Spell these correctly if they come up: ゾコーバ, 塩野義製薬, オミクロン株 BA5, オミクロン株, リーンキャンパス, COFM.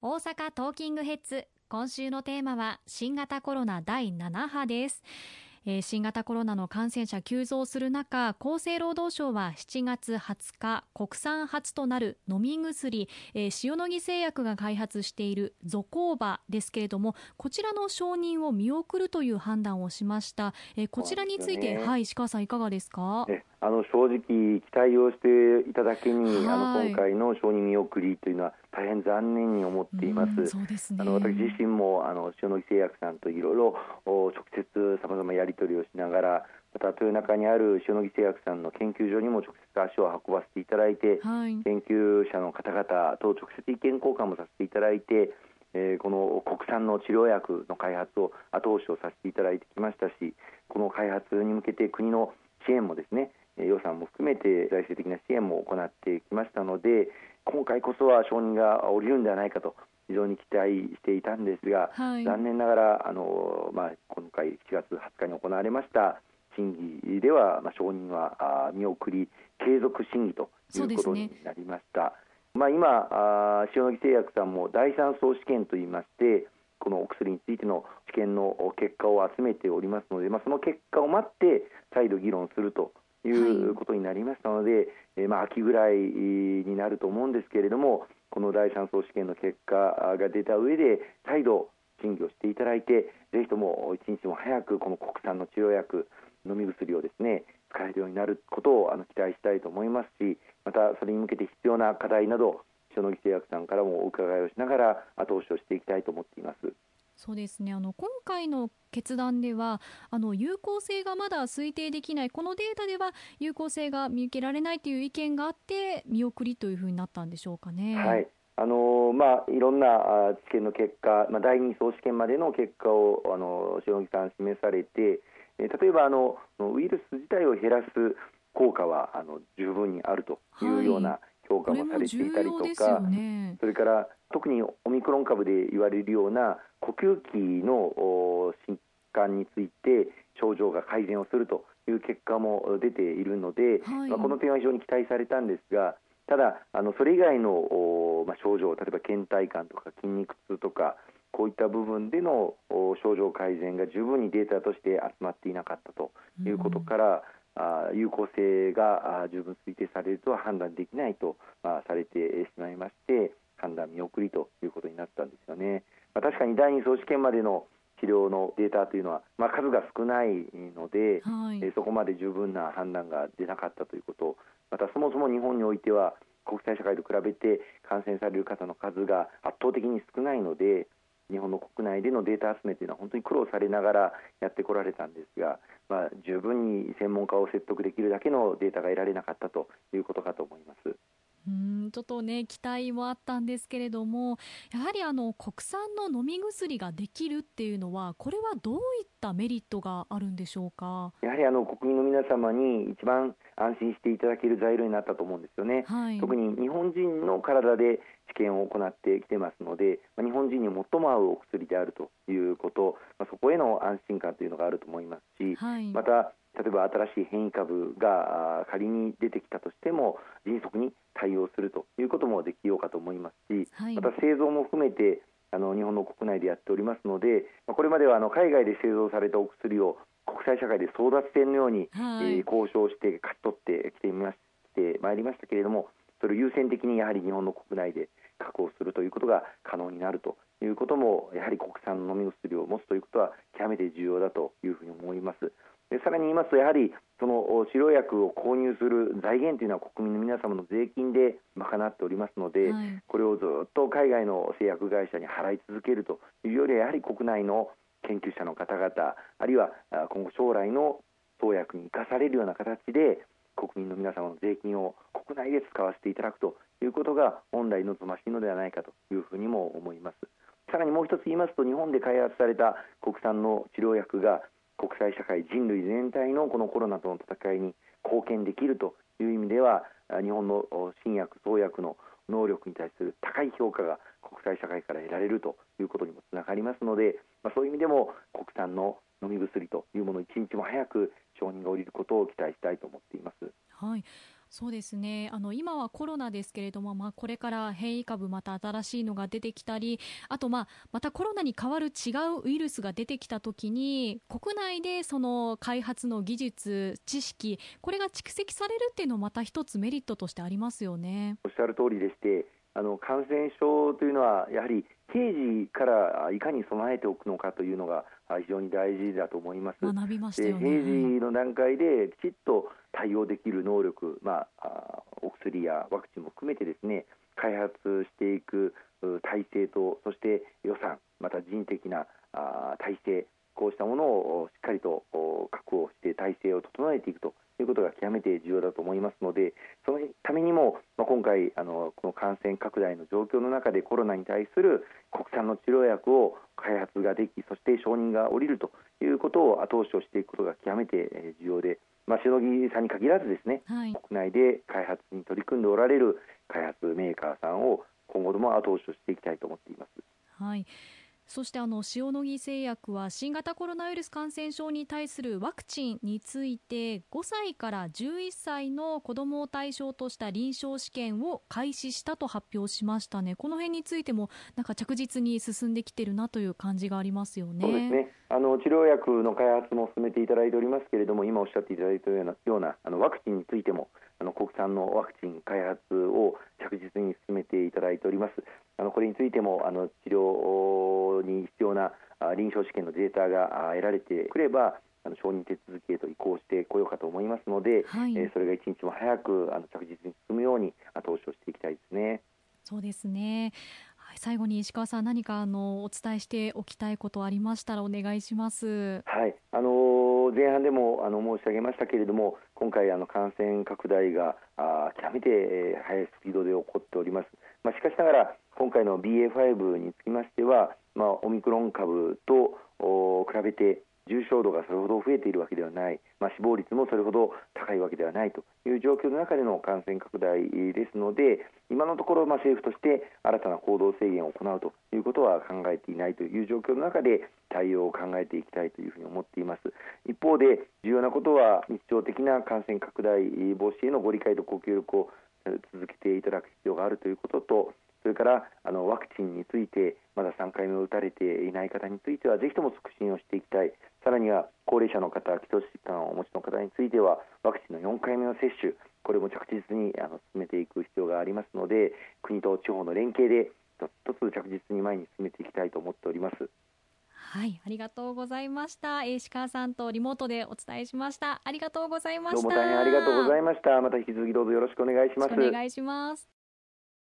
大阪トーキングヘッズ、今週のテーマは新型コロナ第7波です。新型コロナの感染者急増する中、厚生労働省は7月20日国産初となる飲み薬、塩野義製薬が開発しているゾコーバですけれども、こちらの承認を見送るという判断をしました。こちらについて、はい、石川さんいかがですか？正直期待をしていただけに、今回の承認見送りというのは大変残念に思っています。そうですね、私自身も塩野義製薬さんといろいろ直接さまざまやり取りをしながら、また豊中にある塩野義製薬さんの研究所にも直接足を運ばせていただいて、研究者の方々と直接意見交換もさせていただいて、この国産の治療薬の開発を後押しをさせていただいてきましたし、この開発に向けて国の支援もですね、予算も含めて財政的な支援も行ってきましたので、今回こそは承認が下りるんではないかと非常に期待していたんですが、残念ながら今回7月20日に行われました審議では、承認は見送り、継続審議ということになりました。ね、今塩野義製薬さんも第3相試験といいまして、このお薬についての試験の結果を集めておりますので、その結果を待って再度議論するということになりましたので、秋ぐらいになると思うんですけれども、この第3相試験の結果が出た上で再度審議をしていただいて、ぜひとも一日も早くこの国産の治療薬、飲み薬をですね、使えるようになることを期待したいと思いますし、またそれに向けて必要な課題など、塩野義製薬さんからもお伺いをしながら後押しをしていきたいと思っています。そうですね、今回の決断では有効性がまだ推定できない、このデータでは有効性が見受けられないという意見があって見送りというふうになったんでしょうかね。はい、いろんな治験の結果、第2相試験までの結果を塩野義さん示されて、例えばウイルス自体を減らす効果は十分にあるというような評価もされていたりとか、ね、それから特にオミクロン株で言われるような呼吸器の疾患について症状が改善をするという結果も出ているので、この点は非常に期待されたんですが、ただそれ以外の症状、例えば倦怠感とか筋肉痛とか、こういった部分での症状改善が十分にデータとして集まっていなかったということから、有効性が十分推定されるとは判断できないとされてしまいまして、判断見送りということになったんですよね。確かに第2相試験までの治療のデータというのは、数が少ないので、そこまで十分な判断が出なかったということ、またそもそも日本においては国際社会と比べて感染される方の数が圧倒的に少ないので、日本の国内でのデータ集めというのは本当に苦労されながらやってこられたんですが、十分に専門家を説得できるだけのデータが得られなかったということかと思います。ちょっとね、期待もあったんですけれども、やはり国産の飲み薬ができるっていうのは、これはどういったメリットがあるんでしょうか？やはり国民の皆様に一番安心していただける材料になったと思うんですよね。特に日本人の体で治験を行ってきてますので、日本人に最も合うお薬であるということ、そこへの安心感というのがあると思いますし、また例えば新しい変異株が仮に出てきたとしても迅速に対応するということもできようかと思いますし、また製造も含めて日本の国内でやっておりますので、これまでは海外で製造されたお薬を国際社会で争奪戦のように、交渉して勝ち取ってきてまいりましたけれども、それを優先的にやはり日本の国内で確保するということが可能になるということも、やはり国産の飲み薬を持つということは極めて重要だというふうに思います。でさらに言いますと、やはりその治療薬を購入する財源というのは国民の皆様の税金で賄っておりますので、これをずっと海外の製薬会社に払い続けるというよりは、やはり国内の研究者の方々、あるいは今後将来の創薬に生かされるような形で国民の皆様の税金を国内で使わせていただくということが本来望ましいのではないかというふうにも思います。さらにもう一つ言いますと、日本で開発された国産の治療薬が国際社会、人類全体のこのコロナとの戦いに貢献できるという意味では、日本の新薬、創薬の能力に対する高い評価が国際社会から得られるということにもつながりますので、そういう意味でも国産の飲み薬というものを一日も早く承認が下りることを期待したいと思っています。そうですね。今はコロナですけれども、これから変異株、また新しいのが出てきたり、あと、またコロナに代わる違うウイルスが出てきたときに、国内でその開発の技術、知識、これが蓄積されるっていうのもまた一つメリットとしてありますよね。おっしゃる通りでして、感染症というのはやはり定時からいかに備えておくのかというのが非常に大事だと思います。学びましたよね。平時の段階できちっと対応できる能力、お薬やワクチンも含めてですね、開発していく体制と、そして予算、また人的な体制、こうしたものをしっかりと確保して体制を整えていくということが極めて重要だと思いますので、そのためにも、今回この感染拡大の状況の中でコロナに対する国産の治療薬を開発ができ、そして承認が下りるということを後押しをしていくことが極めて重要で、塩野義さんに限らずですね、国内で開発に取り組んでおられる開発メーカーさんを今後とも後押しをしていきたいと思っています。そして塩野義製薬は新型コロナウイルス感染症に対するワクチンについて5歳から11歳の子どもを対象とした臨床試験を開始したと発表しましたね。この辺についても着実に進んできているなという感じがありますよね。そうですね。治療薬の開発も進めていただいておりますけれども、今おっしゃっていただいたようなワクチンについても国産のワクチン開発を着実に進めていただいております。これについても治療に必要な臨床試験のデータが得られてくれば承認手続きへと移行してこようかと思いますので、それが一日も早く着実に進むように後押しをしていきたいですね。そうですね。最後に石川さん、何かお伝えしておきたいことありましたらお願いします。前半でも申し上げましたけれども、今回感染拡大が極めて速いスピードで起こっております。しかしながら今回の BA5 につきましては、オミクロン株と比べて重症度がそれほど増えているわけではない、死亡率もそれほど高いわけではないという状況の中での感染拡大ですので、今のところ政府として新たな行動制限を行うということは考えていないという状況の中で対応を考えていきたいというふうに思っています。一方で重要なことは、日常的な感染拡大防止へのご理解とご協力を続けていただく必要があるということと、それからワクチンについてまだ3回目を打たれていない方についてはぜひとも促進をしていきたい。さらには高齢者の方、基礎疾患をお持ちの方についてはワクチンの4回目の接種、これも着実に進めていく必要がありますので、国と地方の連携で一つ着実に前に進めていきたいと思っております。ありがとうございました。石川さんとリモートでお伝えしました。ありがとうございました。どうも大変ありがとうございました。また引き続きどうぞよろしくお願いします。